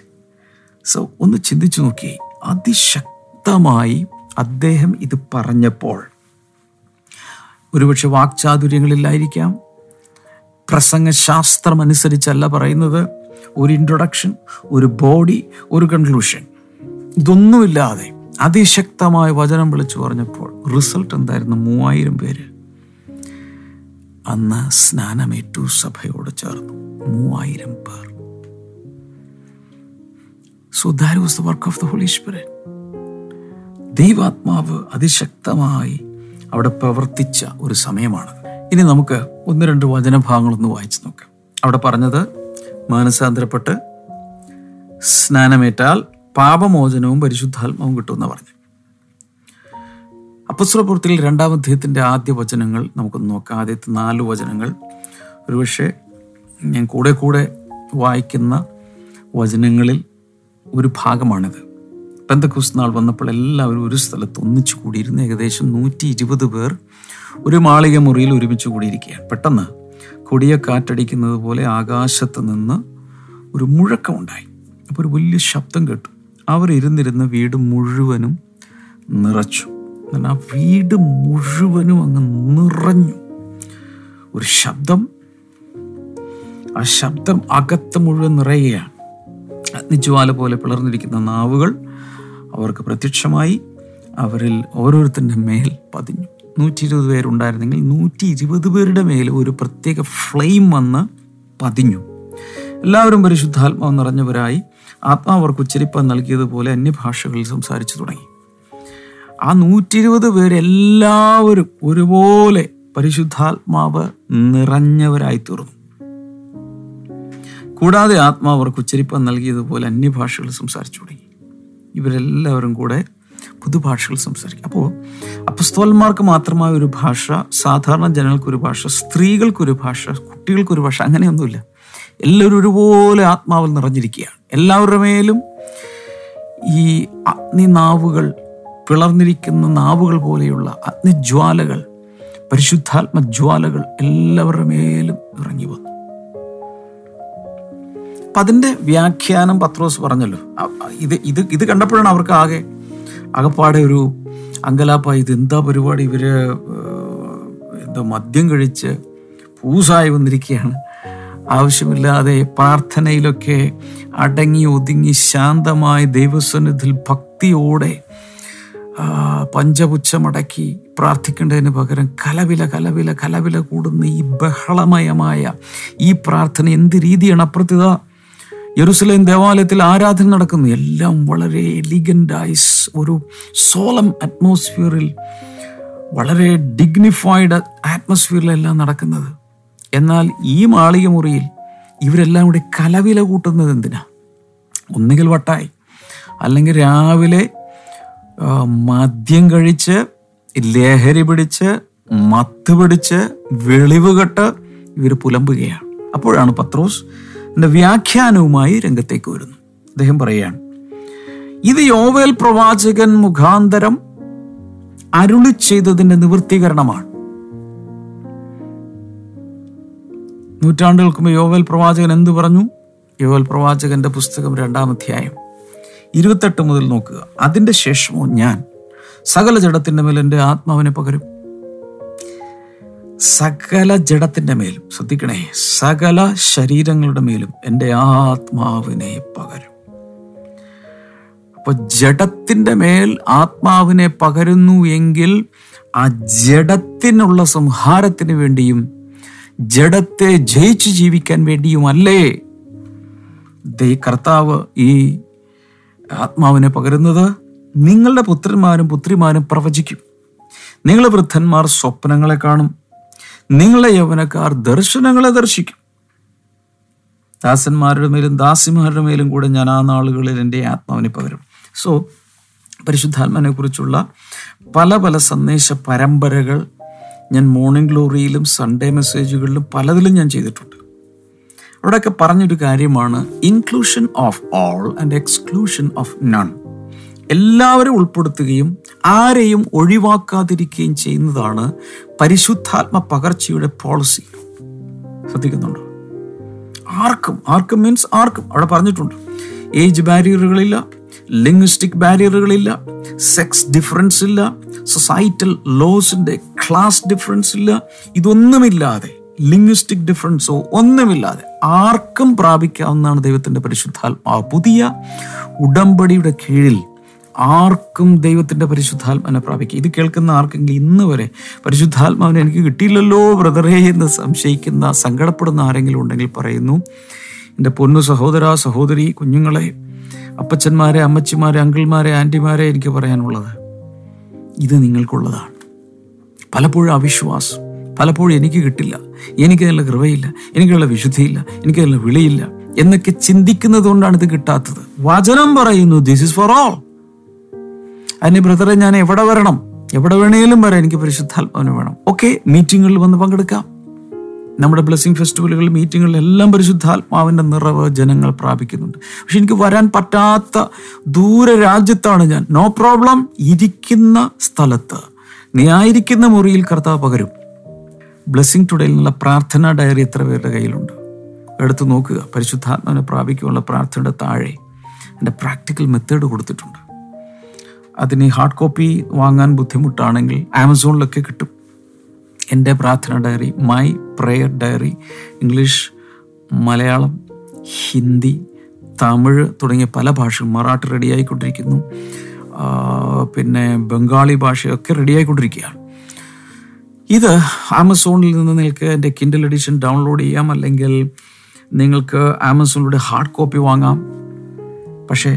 സോ ഒന്ന് ചിന്തിച്ചു നോക്കി, അതിശക്തമായി അദ്ദേഹം ഇത് പറഞ്ഞപ്പോൾ ഒരുപക്ഷെ വാക്ചാതുര്യങ്ങളില്ലായിരിക്കാം, പ്രസംഗശാസ്ത്രം അനുസരിച്ചല്ല പറയുന്നത്. ഒരു ഇൻട്രൊഡക്ഷൻ, ഒരു ബോഡി, ഒരു കൺക്ലൂഷൻ, ഇതൊന്നുമില്ലാതെ അതിശക്തമായ വചനം വിളിച്ചു പറഞ്ഞപ്പോൾ റിസൾട്ട് എന്തായിരുന്നു? 3000 പേര് അന്ന് സ്നാനമേറ്റു സഭയോട് ചേർന്നു. 3000 പേർ. So that was the work of the Holy Spirit. ദൈവാത്മാവ് അതിശക്തമായി അവിടെ പ്രവർത്തിച്ച ഒരു സമയമാണ്. ഇനി നമുക്ക് 1-2 വചനഭാഗങ്ങളൊന്ന് വായിച്ചു നോക്കാം. അവിടെ പറഞ്ഞത്, മാനസാന്തരപ്പെട്ട് സ്നാനമേറ്റാൽ പാപമോചനവും പരിശുദ്ധാത്മാവും കിട്ടുമെന്ന് പറഞ്ഞു. അപ്പോസ്തലപ്രവൃത്തിയിൽ 2-ാം അധ്യായത്തിൻ്റെ ആദ്യ വചനങ്ങൾ നമുക്കൊന്ന് നോക്കാം. ആദ്യത്തെ 4 വചനങ്ങൾ ഒരുപക്ഷെ ഞാൻ കൂടെ വായിക്കുന്ന വചനങ്ങളിൽ ഒരു ഭാഗമാണിത്. പെന്തക്കോസ്ത് നാൾ വന്നപ്പോൾ എല്ലാവരും ഒരു സ്ഥലത്ത് ഒന്നിച്ചു കൂടിയിരുന്ന് ഏകദേശം 120 പേർ ഒരു മാളിക മുറിയിൽ ഒരുമിച്ച് കൂടിയിരിക്കുകയാണ്. പെട്ടെന്ന് കൊടിയ കാറ്റടിക്കുന്നത് പോലെ ആകാശത്ത് നിന്ന് ഒരു മുഴക്കമുണ്ടായി. അപ്പോൾ ഒരു വലിയ ശബ്ദം കേട്ടു. അവരിരുന്നിരുന്ന വീട് മുഴുവനും നിറച്ചു. എന്നാൽ ആ വീട് മുഴുവനും അങ്ങ് നിറഞ്ഞു. ഒരു ശബ്ദം, ആ ശബ്ദം അകത്ത് മുഴുവൻ നിറയുകയാണ്. അഗ്നിജ്വാല പോലെ പിളർന്നിരിക്കുന്ന നാവുകൾ അവർക്ക് പ്രത്യക്ഷമായി, അവരിൽ ഓരോരുത്തരുടെ മേൽ പതിഞ്ഞു. 120 പേരുണ്ടായിരുന്നെങ്കിൽ 120 പേരുടെ മേൽ ഒരു പ്രത്യേക ഫ്ലെയിം വന്ന് പതിഞ്ഞു. എല്ലാവരും പരിശുദ്ധാത്മാവ് നിറഞ്ഞവരായി ആത്മാവ് അവർക്ക് ഉച്ചരിപ്പാൻ നൽകിയതുപോലെ അന്യഭാഷകളിൽ സംസാരിച്ചു തുടങ്ങി. ആ 120 പേരെല്ലാവരും ഒരുപോലെ പരിശുദ്ധാത്മാവ് നിറഞ്ഞവരായി തീർന്നു. കൂടാതെ ആത്മാവ് അവർക്ക് ഉച്ചരിപ്പാൻ നൽകിയതുപോലെ അന്യഭാഷകൾ സംസാരിച്ചു തുടങ്ങി. ഇവരെല്ലാവരും കൂടെ പുതുഭാഷകൾ സംസാരിക്കും. അപ്പോൾ അപ്പോസ്തലന്മാർക്ക് മാത്രമായ ഒരു ഭാഷ, സാധാരണ ജനങ്ങൾക്കൊരു ഭാഷ, സ്ത്രീകൾക്കൊരു ഭാഷ, കുട്ടികൾക്കൊരു ഭാഷ, അങ്ങനെയൊന്നുമില്ല. എല്ലാവരും ഒരുപോലെ ആത്മാവിൽ നിറഞ്ഞിരിക്കുകയാണ്. എല്ലാവരുടെ മേലും ഈ അഗ്നിനാവുകൾ, പിളർന്നിരിക്കുന്ന നാവുകൾ പോലെയുള്ള അഗ്നിജ്വാലകൾ, പരിശുദ്ധാത്മജ്വാലകൾ എല്ലാവരുടെ മേലും ഇറങ്ങി വന്നു. അപ്പം അതിൻ്റെ വ്യാഖ്യാനം പത്രോസ് പറഞ്ഞല്ലോ. ഇത് കണ്ടപ്പോഴാണ് അവർക്ക് അകപ്പാടെ ഒരു അങ്കലാപ്പായി. ഇതെന്താ പരിപാടി, ഇവര് എന്താ മദ്യം കഴിച്ച് പൂസായി വന്നിരിക്കുകയാണ്. ആവശ്യമില്ലാതെ പ്രാർത്ഥനയിലൊക്കെ അടങ്ങി ഒതുങ്ങി ശാന്തമായി ദൈവസന്നിധിയിൽ ഭക്തിയോടെ പഞ്ചപുച്ഛമടക്കി പ്രാർത്ഥിക്കേണ്ടതിന് പകരം കലവില കൂടുന്ന ഈ ബഹളമയമായ ഈ പ്രാർത്ഥന എന്ത് രീതിയാണ്? അപ്രത്യത യെരുസലേം ദേവാലയത്തിൽ ആരാധന നടക്കുന്നു. എല്ലാം വളരെ എലിഗൻ്റായി, ഒരു സോളം അറ്റ്മോസ്ഫിയറിൽ, വളരെ ഡിഗ്നിഫൈഡ് അറ്റ്മോസ്ഫിയറിലെല്ലാം നടക്കുന്നത്. എന്നാൽ ഈ മാളിക മുറിയിൽ ഇവരെല്ലാം കൂടി കലവില കൂട്ടുന്നത് എന്തിനാ? ഒന്നുകിൽ വട്ടായി, അല്ലെങ്കിൽ രാവിലെ മദ്യം കഴിച്ച്, ലഹരി പിടിച്ച്, മത്ത് പിടിച്ച്, വെളിവ് കെട്ട് ഇവർ പുലമ്പുകയാണ്. അപ്പോഴാണ് പത്രോസ് എൻ്റെ വ്യാഖ്യാനവുമായി രംഗത്തേക്ക് വരുന്നു. അദ്ദേഹം പറയുകയാണ്, ഇത് യോവേൽ പ്രവാചകൻ മുഖാന്തരം അരുളി ചെയ്തതിൻ്റെ നിവൃത്തീകരണമാണ്. 100 ആണ്ടുകൾക്ക് മുമ്പ് യോവേൽ പ്രവാചകൻ എന്ത് പറഞ്ഞു? യോവേൽ പ്രവാചകന്റെ പുസ്തകം 2-ാം അധ്യായം 28 മുതൽ നോക്കുക. അതിൻ്റെ ശേഷമോ ഞാൻ സകല ജഡത്തിൻ്റെ മേൽ എൻ്റെ ആത്മാവിനെ പകരും. സകല ജഡത്തിൻ്റെ മേലും, ശ്രദ്ധിക്കണേ, സകല ശരീരങ്ങളുടെ മേലും എൻ്റെ ആത്മാവിനെ പകരും. അപ്പൊ ജഡത്തിന്റെ മേൽ ആത്മാവിനെ പകരുന്നു എങ്കിൽ ആ ജഡത്തിനുള്ള സംഹാരത്തിന് വേണ്ടിയും ജഡത്തെ ജയിച്ചു ജീവിക്കാൻ വേണ്ടിയുമല്ലേ കർത്താവ് ഈ ആത്മാവിനെ പകരുന്നത്. നിങ്ങളുടെ പുത്രന്മാരും പുത്രിമാരും പ്രവചിക്കും, നിങ്ങളുടെ വൃദ്ധന്മാർ സ്വപ്നങ്ങളെ കാണും, നിങ്ങളുടെ യൗവനക്കാർ ദർശനങ്ങളെ ദർശിക്കും, ദാസന്മാരുടെ മേലും ദാസിമാരുടെ മേലും കൂടെ ഞാൻ ആ നാളുകളിൽ എൻ്റെ ആത്മാവിനെ പകരും. സോ പരിശുദ്ധാത്മാവിനെ കുറിച്ചുള്ള പല പല സന്ദേശ പരമ്പരകൾ ഞാൻ മോർണിംഗ് ഗ്ലോറിയിലും സൺഡേ മെസ്സേജുകളിലും പലതിലും ഞാൻ ചെയ്തിട്ടുണ്ട്. അവിടെയൊക്കെ പറഞ്ഞൊരു കാര്യമാണ് inclusion of all and exclusion of none. എല്ലാവരും ഉൾപ്പെടുത്തുകയും ആരെയും ഒഴിവാക്കാതിരിക്കുകയും ചെയ്യുന്നതാണ് പരിശുദ്ധാത്മ പകർച്ചയുടെ പോളിസി. ശ്രദ്ധിക്കുന്നുണ്ടോ? ആർക്കും മീൻസ് ആർക്കും. അവിടെ പറഞ്ഞിട്ടുണ്ട് ഏജ് ബാരിയറുകളില്ല, ലിംഗ്വിസ്റ്റിക് ബാരിയറുകളില്ല, സെക്സ് ഡിഫറൻസ് ഇല്ല, സൊസൈറ്റൽ ലോസിൻ്റെ ക്ലാസ് ഡിഫറൻസ് ഇല്ല, ഇതൊന്നുമില്ലാതെ ലിംഗ്വിസ്റ്റിക് ഡിഫറൻസോ ഒന്നുമില്ലാതെ ആർക്കും പ്രാപിക്കാവുന്നതാണ് ദൈവത്തിൻ്റെ പരിശുദ്ധാത്മാവ്. പുതിയ ഉടമ്പടിയുടെ കീഴിൽ ആർക്കും ദൈവത്തിൻ്റെ പരിശുദ്ധാത്മാവിനെ പ്രാപിക്കുക. ഇത് കേൾക്കുന്ന ആർക്കെങ്കിലും ഇന്ന് വരെ പരിശുദ്ധാത്മാവിനെ എനിക്ക് കിട്ടിയില്ലല്ലോ ബ്രദറേ എന്ന് സംശയിക്കുന്ന സങ്കടപ്പെടുന്ന ആരെങ്കിലും ഉണ്ടെങ്കിൽ പറയുന്നു, എൻ്റെ പൊന്നു സഹോദര സഹോദരി, കുഞ്ഞുങ്ങളെ, അപ്പച്ചന്മാരെ, അമ്മച്ചിമാരെ, അങ്കിൾമാരെ, ആൻറ്റിമാരെ, എനിക്ക് പറയാനുള്ളത് ഇത് നിങ്ങൾക്കുള്ളതാണ്. പലപ്പോഴും അവിശ്വാസം, പലപ്പോഴും എനിക്ക് കിട്ടില്ല, എനിക്കതിനുള്ള കൃപയില്ല, എനിക്കതിനുള്ള വിശുദ്ധിയില്ല, എനിക്കതിനുള്ള വിളിയില്ല എന്നൊക്കെ ചിന്തിക്കുന്നത് കൊണ്ടാണ് ഇത് കിട്ടാത്തത്. വചനം പറയുന്നു ദിസ് ഈസ് ഫോർ ഓൾ. അതിന് ബ്രദറെ ഞാൻ എവിടെ വരണം? എവിടെ വേണേലും വരാം, എനിക്ക് പരിശുദ്ധാത്മാവിനെ വേണം. ഓക്കെ, മീറ്റിങ്ങുകളിൽ വന്ന് പങ്കെടുക്കാം. നമ്മുടെ ബ്ലെസ്സിംഗ് ഫെസ്റ്റിവലുകളിൽ മീറ്റിങ്ങുകളിലെല്ലാം പരിശുദ്ധാത്മാവിൻ്റെ നിറവ് ജനങ്ങൾ പ്രാപിക്കുന്നുണ്ട്. പക്ഷെ എനിക്ക് വരാൻ പറ്റാത്ത ദൂര രാജ്യത്താണ് ഞാൻ. No problem. ഇരിക്കുന്ന സ്ഥലത്ത് നീ ആയിരിക്കുന്ന മുറിയിൽ കർത്താവ് പകരും. ബ്ലെസ്സിംഗ് ടുഡേയിൽ നിന്നുള്ള പ്രാർത്ഥനാ ഡയറി എത്ര പേരുടെ കയ്യിലുണ്ട്? എടുത്ത് നോക്കുക. പരിശുദ്ധാത്മാവിനെ പ്രാപിക്കുവാനുള്ള പ്രാർത്ഥനയുടെ താഴെ എൻ്റെ പ്രാക്ടിക്കൽ മെത്തേഡ് കൊടുത്തിട്ടുണ്ട്. അതിന് ഹാർഡ് കോപ്പി വാങ്ങാൻ ബുദ്ധിമുട്ടാണെങ്കിൽ ആമസോണിലൊക്കെ കിട്ടും. എൻ്റെ പ്രാർത്ഥന diary, my prayer diary, English, Malayalam, Hindi, Tamil തുടങ്ങിയ പല ഭാഷകൾ, മറാഠി റെഡിയായിക്കൊണ്ടിരിക്കുന്നു, പിന്നെ ബംഗാളി ഭാഷയൊക്കെ റെഡിയായിക്കൊണ്ടിരിക്കുകയാണ്. ഇത് ആമസോണിൽ നിന്ന് നിങ്ങൾക്ക് എൻ്റെ കിൻഡൽ എഡിഷൻ ഡൗൺലോഡ് ചെയ്യാം, അല്ലെങ്കിൽ നിങ്ങൾക്ക് ആമസോണിലൂടെ ഹാർഡ് കോപ്പി വാങ്ങാം. പക്ഷേ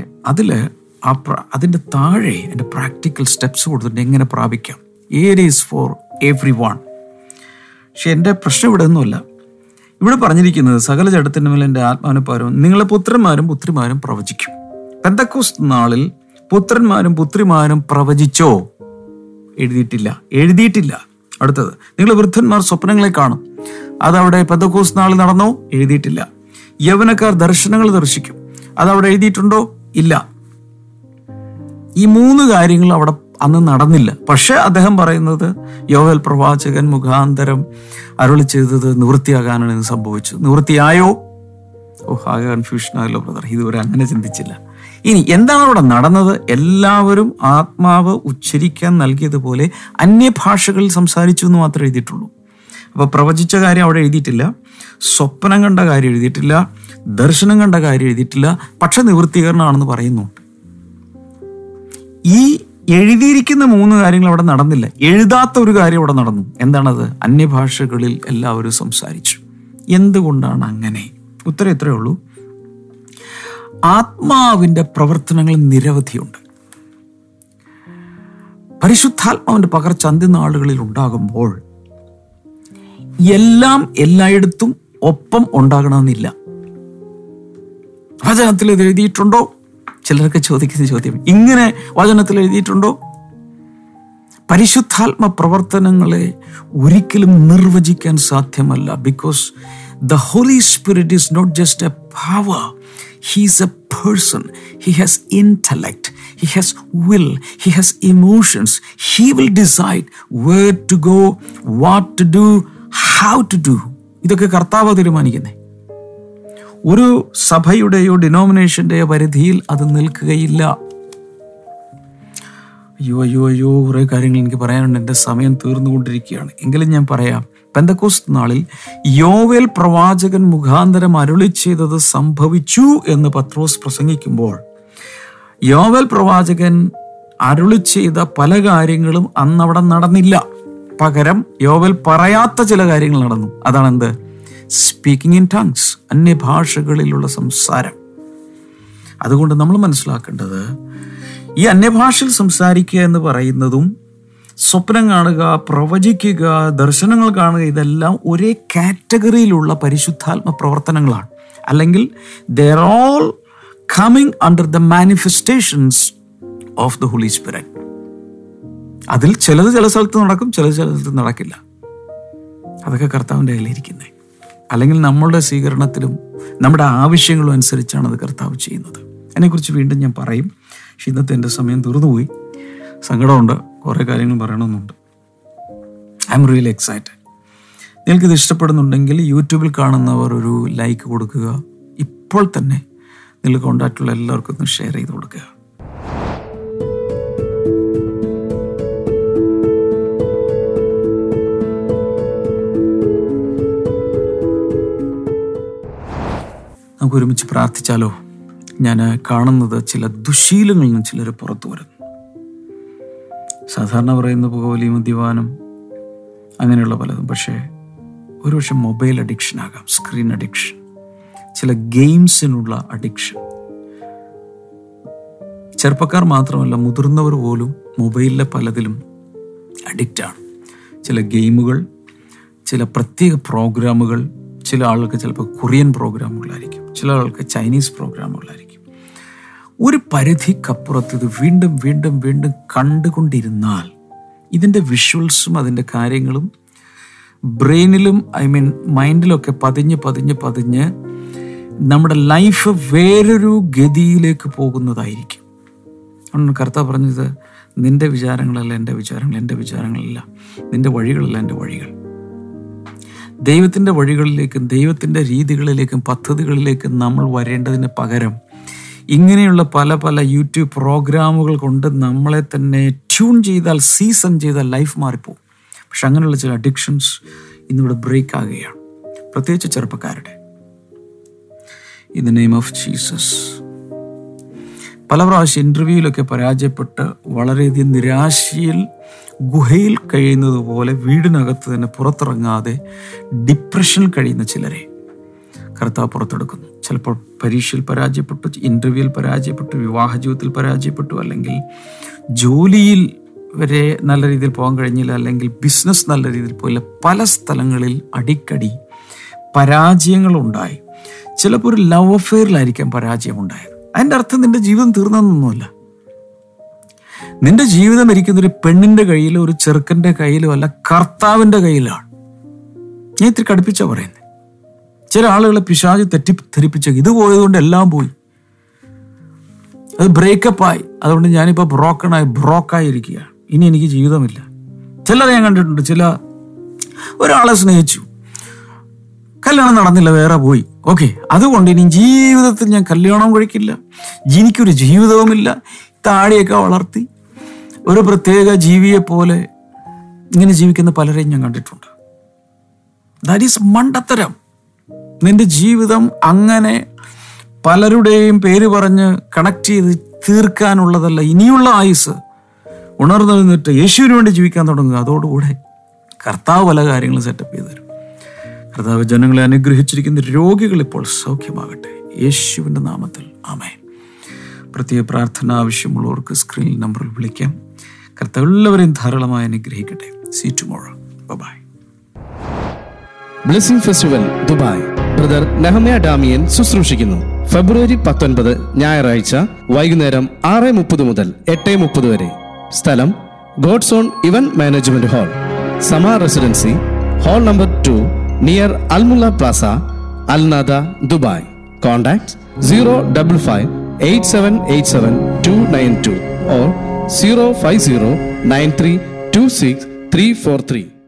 അതിൻ്റെ താഴെ എൻ്റെ പ്രാക്ടിക്കൽ സ്റ്റെപ്സ് കൊടുത്തിട്ട് എങ്ങനെ പ്രാപിക്കാം. It is for every one. പക്ഷെ എൻ്റെ പ്രശ്നം ഇവിടെ ഒന്നുമല്ല. ഇവിടെ പറഞ്ഞിരിക്കുന്നത് സകല ജഡത്തിൻ്റെ മേൽ എൻ്റെ ആത്മാവിനെ പകരും, നിങ്ങളെ പുത്രന്മാരും പുത്രിമാരും പ്രവചിക്കും. പെന്തക്കോസ്ത് നാളിൽ പുത്രന്മാരും പുത്രിമാരും പ്രവചിച്ചോ? എഴുതിയിട്ടില്ല. അടുത്തത്, നിങ്ങൾ വൃദ്ധന്മാർ സ്വപ്നങ്ങളെ കാണും. അതവിടെ പെന്തക്കോസ്ത് നാളിൽ നടന്നോ? എഴുതിയിട്ടില്ല. യൗവനക്കാർ ദർശനങ്ങൾ ദർശിക്കും. അതവിടെ എഴുതിയിട്ടുണ്ടോ? ഇല്ല. ഈ മൂന്ന് കാര്യങ്ങൾ അവിടെ അന്ന് നടന്നില്ല. പക്ഷെ അദ്ദേഹം പറയുന്നത് യോഹൽ പ്രവാചകൻ മുഖാന്തരം അരുളി ചെയ്തത് നിവൃത്തിയാകാനാണ് ഇത് സംഭവിച്ചത്. നിവൃത്തിയായോ? ആകെ കൺഫ്യൂഷനായല്ലോ ബ്രദർ, ഇതുവരെ അങ്ങനെ ചിന്തിച്ചില്ല. ഇനി എന്താണ് അവിടെ നടന്നത്? എല്ലാവരും ആത്മാവ് ഉച്ചരിക്കാൻ നൽകിയതുപോലെ അന്യഭാഷകളിൽ സംസാരിച്ചു എന്ന് മാത്രമേ എഴുതിയിട്ടുള്ളൂ. അപ്പോൾ പ്രവചിച്ച കാര്യം അവിടെ എഴുതിയിട്ടില്ല, സ്വപ്നം കണ്ട കാര്യം എഴുതിയിട്ടില്ല, ദർശനം കണ്ട കാര്യം എഴുതിയിട്ടില്ല. പക്ഷെ നിവൃത്തികരണമാണെന്ന് പറയുന്നുണ്ട്. ഈ എഴുതിയിരിക്കുന്ന മൂന്ന് കാര്യങ്ങൾ അവിടെ നടന്നില്ല. എഴുതാത്ത ഒരു കാര്യം അവിടെ നടന്നു. എന്താണത്? അന്യഭാഷകളിൽ എല്ലാവരും സംസാരിച്ചു. എന്തുകൊണ്ടാണ് അങ്ങനെ? ഉത്തരം ഇത്രയേ ഉള്ളൂ. ആത്മാവിൻ്റെ പ്രവർത്തനങ്ങൾ നിരവധിയുണ്ട്. പരിശുദ്ധാത്മാവിൻ്റെ പകർച്ച അന്ത്യനാളുകളിൽ ഉണ്ടാകുമ്പോൾ എല്ലാം എല്ലായിടത്തും ഒപ്പം ഉണ്ടാകണമെന്നില്ല. വചനത്തിൽ ഇത് എഴുതിയിട്ടുണ്ടോ? ചിലർക്ക് ചോദിക്കുന്ന ചോദ്യം ഇങ്ങനെ, വചനത്തിൽ എഴുതിയിട്ടുണ്ടോ? പരിശുദ്ധാത്മ പ്രവർത്തനങ്ങളെ ഒരിക്കലും നിർവചിക്കാൻ സാധ്യമല്ല. Because the Holy Spirit is not just a power, he is a person, he has intellect, he has will, he has emotions, he will decide where to go, what to do, how to do. ഇതൊക്കെ കർത്താവ് തീരുമാനിക്കുന്നേ. ഒരു സഭയുടെയോ ഡിനോമിനേഷൻ്റെയോ പരിധിയിൽ അത് നിൽക്കുകയില്ല. അയ്യോ കുറേ കാര്യങ്ങൾ എനിക്ക് പറയാനുണ്ട്, എൻ്റെ സമയം തീർന്നുകൊണ്ടിരിക്കുകയാണ്. എങ്കിലും ഞാൻ പറയാം. പെന്തക്കോസ്ത് നാളിൽ യോവേൽ പ്രവാചകൻ മുഖാന്തരം അരുളി ചെയ്തത് സംഭവിച്ചു എന്ന് പത്രോസ് പ്രസംഗിക്കുമ്പോൾ യോവൽ പ്രവാചകൻ അരുളി ചെയ്ത പല കാര്യങ്ങളും അന്ന് അവിടെ നടന്നില്ല. പകരം യോവൽ പറയാത്ത ചില കാര്യങ്ങൾ നടന്നു. അതാണെന്ത്? സ്പീക്കിംഗ് ഇൻ ടങ്സ്, അന്യഭാഷകളിലുള്ള സംസാരം. അതുകൊണ്ട് നമ്മൾ മനസ്സിലാക്കേണ്ടത്, ഈ അന്യഭാഷയിൽ സംസാരിക്കുക എന്ന് പറയുന്നതും സ്വപ്നം കാണുക, പ്രവചിക്കുക, ദർശനങ്ങൾ കാണുക, ഇതെല്ലാം ഒരേ കാറ്റഗറിയിലുള്ള പരിശുദ്ധാത്മ പ്രവർത്തനങ്ങളാണ്. അല്ലെങ്കിൽ they are all coming under the manifestations of the Holy Spirit. അതിൽ ചിലത് ചില സ്ഥലത്ത് നടക്കും, ചിലത് ചില സ്ഥലത്ത് നടക്കില്ല. അതൊക്കെ കർത്താവിൻ്റെ കയ്യിലിരിക്കുന്നത്. അല്ലെങ്കിൽ നമ്മളുടെ സ്വീകരണത്തിലും നമ്മുടെ ആവശ്യങ്ങളും അനുസരിച്ചാണ് അത് കർത്താവ് ചെയ്യുന്നത്. അതിനെക്കുറിച്ച് വീണ്ടും ഞാൻ പറയും. പക്ഷെ ഇന്നത്തെ എൻ്റെ സമയം തീർന്നുപോയി. സങ്കടമുണ്ട്, കുറേ കാര്യങ്ങൾ പറയണമെന്നുണ്ട്. I M really excited. നിങ്ങൾക്കിത് ഇഷ്ടപ്പെടുന്നുണ്ടെങ്കിൽ യൂട്യൂബിൽ കാണുന്നവർ ഒരു ലൈക്ക് കൊടുക്കുക. ഇപ്പോൾ തന്നെ നിങ്ങൾ കോൺടാക്റ്റുള്ള എല്ലാവർക്കും ഒന്ന് ഷെയർ ചെയ്ത് കൊടുക്കുക. നമുക്ക് ഒരുമിച്ച് പ്രാർത്ഥിച്ചാലോ? ഞാൻ കാണുന്നത് ചില ദുശീലങ്ങളിൽ നിന്ന് ചിലർ പുറത്തു വരുന്നു. സാധാരണ പറയുന്ന പോലെ മദ്യപാനം, അങ്ങനെയുള്ള പലതും. പക്ഷേ ഒരുപക്ഷെ മൊബൈൽ അഡിക്ഷൻ ആകാം, സ്ക്രീൻ അഡിക്ഷൻ, ചില ഗെയിംസിനുള്ള അഡിക്ഷൻ. ചെറുപ്പക്കാർ മാത്രമല്ല, മുതിർന്നവർ പോലും മൊബൈലിലെ പലതിലും അഡിക്റ്റാണ്. ചില ഗെയിമുകൾ, ചില പ്രത്യേക പ്രോഗ്രാമുകൾ. ചില ആൾക്ക് ചിലപ്പോൾ കൊറിയൻ പ്രോഗ്രാമുകളായിരിക്കും, ചില ആൾക്ക് ചൈനീസ് പ്രോഗ്രാമുകളായിരിക്കും. ഒരു പരിധിക്കപ്പുറത്ത് ഇത് വീണ്ടും വീണ്ടും വീണ്ടും കണ്ടുകൊണ്ടിരുന്നാൽ ഇതിൻ്റെ വിഷ്വൽസും അതിൻ്റെ കാര്യങ്ങളും ബ്രെയിനിലും മൈൻഡിലൊക്കെ പതിഞ്ഞ് നമ്മുടെ ലൈഫ് വേറൊരു ഗതിയിലേക്ക് പോകുന്നതായിരിക്കും. അതുകൊണ്ട് കർത്താവ് പറഞ്ഞത്, നിൻ്റെ വിചാരങ്ങളല്ല എൻ്റെ വിചാരങ്ങൾ, എൻ്റെ വിചാരങ്ങളല്ല നിൻ്റെ വഴികളല്ല എൻ്റെ വഴികൾ. ദൈവത്തിൻ്റെ വഴികളിലേക്കും ദൈവത്തിൻ്റെ രീതികളിലേക്കും പദ്ധതികളിലേക്കും നമ്മൾ വരേണ്ടതിന് പകരം ഇങ്ങനെയുള്ള പല പല യൂട്യൂബ് പ്രോഗ്രാമുകൾ കൊണ്ട് നമ്മളെ തന്നെ ട്യൂൺ ചെയ്താൽ, സീസൺ ചെയ്താൽ ലൈഫ് മാറിപ്പോകും. പക്ഷെ അങ്ങനെയുള്ള ചില അഡിക്ഷൻസ് ഇന്നിവിടെ ബ്രേക്ക് ആകുകയാണ്, പ്രത്യേകിച്ച് ചെറുപ്പക്കാരുടെ. In the name of Jesus. പല പ്രാവശ്യം ഇൻ്റർവ്യൂവിലൊക്കെ പരാജയപ്പെട്ട് വളരെയധികം നിരാശയിൽ ഗുഹയിൽ കഴിയുന്നത് പോലെ വീടിനകത്ത് തന്നെ പുറത്തിറങ്ങാതെ ഡിപ്രഷനിൽ കഴിയുന്ന ചിലരെ കർത്താവ് പുറത്തെടുക്കുന്നു. ചിലപ്പോൾ പരീക്ഷയിൽ പരാജയപ്പെട്ടു, ഇൻ്റർവ്യൂവിൽ പരാജയപ്പെട്ടു, വിവാഹ ജീവിതത്തിൽ പരാജയപ്പെട്ടു, അല്ലെങ്കിൽ ജോലിയിൽ വരെ നല്ല രീതിയിൽ പോകാൻ കഴിഞ്ഞില്ല, അല്ലെങ്കിൽ ബിസിനസ് നല്ല രീതിയിൽ പോയില്ല. പല സ്ഥലങ്ങളിൽ അടിക്കടി പരാജയങ്ങളുണ്ടായി. ചിലപ്പോൾ ഒരു ലവ് അഫെയറിലായിരിക്കാം പരാജയമുണ്ടായത്. അതിൻ്റെ അർത്ഥം നിൻ്റെ ജീവിതം തീർന്നതൊന്നുമല്ല. നിന്റെ ജീവിതം ഇരിക്കുന്ന ഒരു പെണ്ണിൻ്റെ കയ്യിലോ ഒരു ചെറുക്കൻ്റെ കയ്യിലോ അല്ല, കർത്താവിൻ്റെ കയ്യിലാണ്. ഞാൻ ഇത്തിരി കടുപ്പിച്ചാ പറയുന്നത്. ചില ആളുകളെ പിശാച് തെറ്റിദ്ധരിപ്പിച്ചേക്കും, ഇത് പോയതുകൊണ്ട് എല്ലാം പോയി, അത് ബ്രേക്കപ്പായി, അതുകൊണ്ട് ഞാനിപ്പോൾ ബ്രോക്കായിരിക്കുകയാണ്, ഇനി എനിക്ക് ജീവിതമില്ല. ചിലരെ ഞാൻ കണ്ടിട്ടുണ്ട്, ഒരാളെ സ്നേഹിച്ചു, കല്യാണം നടന്നില്ല, വേറെ പോയി, ഓക്കെ, അതുകൊണ്ട് ഇനി ജീവിതത്തിൽ ഞാൻ കല്യാണം കഴിക്കില്ല, എനിക്കൊരു ജീവിതവുമില്ല, താടിയൊക്കെ വളർത്തി ഒരു പ്രത്യേക ജീവിയെ പോലെ ഇങ്ങനെ ജീവിക്കുന്ന പലരെയും ഞാൻ കണ്ടിട്ടുണ്ട്. ദാറ്റ് ഈസ് മണ്ടത്തരം. നിന്റെ ജീവിതം അങ്ങനെ പലരുടെയും പേര് പറഞ്ഞ് കണക്ട് ചെയ്ത് തീർക്കാനുള്ളതല്ല. ഇനിയുള്ള ആയുസ് ഉണർന്നു നിന്നിട്ട് യേശുവിന് വേണ്ടി ജീവിക്കാൻ തുടങ്ങുക. അതോടുകൂടെ കർത്താവ് പല കാര്യങ്ങളും സെറ്റപ്പ് ചെയ്തു തരും. കർത്താവ് ജനങ്ങളെ അനുഗ്രഹിച്ചിരിക്കുന്ന രോഗികൾ ഇപ്പോൾ സൗഖ്യമാകട്ടെ, യേശുവിൻ്റെ നാമത്തിൽ, ആമേൻ. പ്രത്യേക പ്രാർത്ഥന ആവശ്യമുള്ളവർക്ക് സ്ക്രീൻ നമ്പറിൽ വിളിക്കാം. കർത്താവ് എല്ലാവരെയും ധാരാളമായി അനുഗ്രഹിക്കട്ടെ. See you tomorrow. Bye. Blessing festival Dubai. Brother Damian ശുശ്രൂഷിക്കുന്നു. ഫെബ്രുവരി 19 ഞായറാഴ്ച വൈകുന്നേരം 6:30 മുതൽ 8:30 വരെ. സ്ഥലം God's zone event management hall, Sama residency hall number 2, near Al Mulla Plaza, Al Nahda, Dubai. Contact 055 8787292 or 0509326 343.